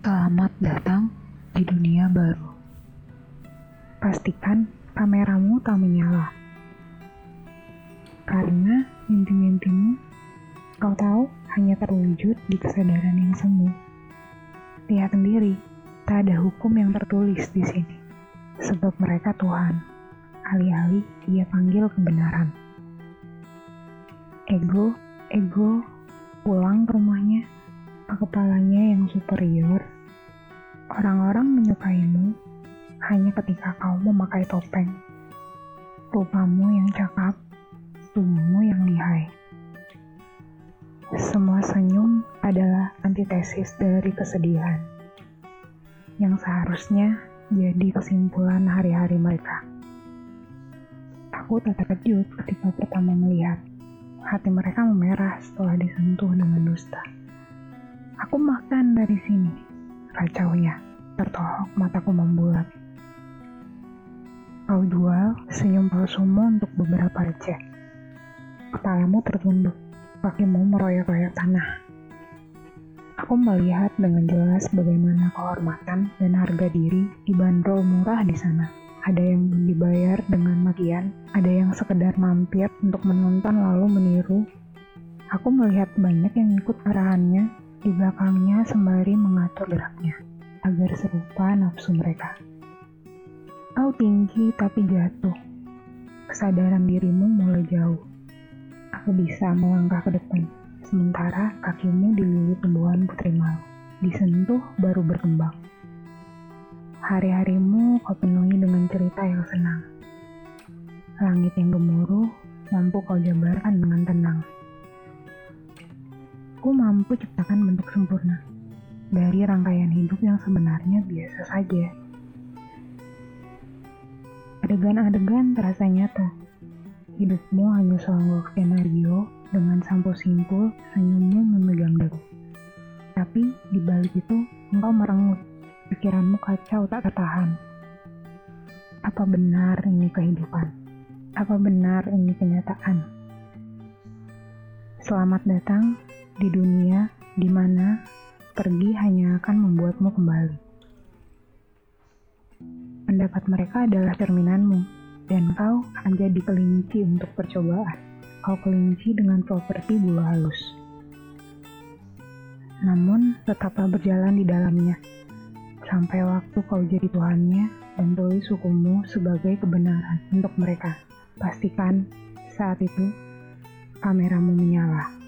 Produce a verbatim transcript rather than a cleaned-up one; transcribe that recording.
Selamat datang di dunia baru. Pastikan kameramu tak menyala. Karena mimpi-mimpimu, kau tahu, hanya terwujud di kesadaran yang semu. Lihat sendiri, tak ada hukum yang tertulis di sini. Sebab mereka Tuhan, alih-alih Ia panggil kebenaran. Ego, ego, pulang ke rumahnya, ke kepalanya yang superior. Orang-orang menyukaimu hanya ketika kau memakai topeng. Rupamu yang cakap, tubuhmu yang lihai. Semua senyum adalah antitesis dari kesedihan, yang seharusnya jadi kesimpulan hari-hari mereka. Aku tak terkejut ketika pertama melihat hati mereka memerah setelah disentuh dengan dusta. Aku makan dari sini, kacaunya, tertohok mataku membulat. Kau jual senyum palsumu untuk beberapa receh. Kepalamu tertunduk, kakimu meroyok-royok tanah. Aku melihat dengan jelas bagaimana kehormatan dan harga diri dibanderol murah di sana. Ada yang dibayar dengan makian, ada yang sekedar mampir untuk menonton lalu meniru. Aku melihat banyak yang ikut arahannya di belakangnya sembari mengatur geraknya, agar serupa nafsu mereka. Kau tinggi tapi jatuh. Kesadaran dirimu mulai jauh. Aku bisa melangkah ke depan, sementara kakimu dililit tumbuhan putri malu. Disentuh baru berkembang. Hari-harimu kau penuhi dengan cerita yang senang. Langit yang gemuruh mampu kau jabarkan dengan tenang. Aku mampu ciptakan bentuk sempurna dari rangkaian hidup yang sebenarnya biasa saja. Adegan-adegan terasa nyata. Hidupmu hanya seonggok skenario dengan sampo simpul senyummu memegang dagu. Tapi di balik itu engkau merengut, pikiranmu kacau tak tertahan. Apa benar ini kehidupan? Apa benar ini kenyataan? Selamat datang di dunia di mana pergi hanya akan membuatmu kembali. Pendapat mereka adalah cerminanmu, dan kau akan jadi kelinci untuk percobaan. Kau kelinci dengan properti bulu halus. Namun, tetaplah berjalan di dalamnya, sampai waktu kau jadi Tuhannya dan tulis hukummu sebagai kebenaran untuk mereka. Pastikan saat itu kameramu menyala.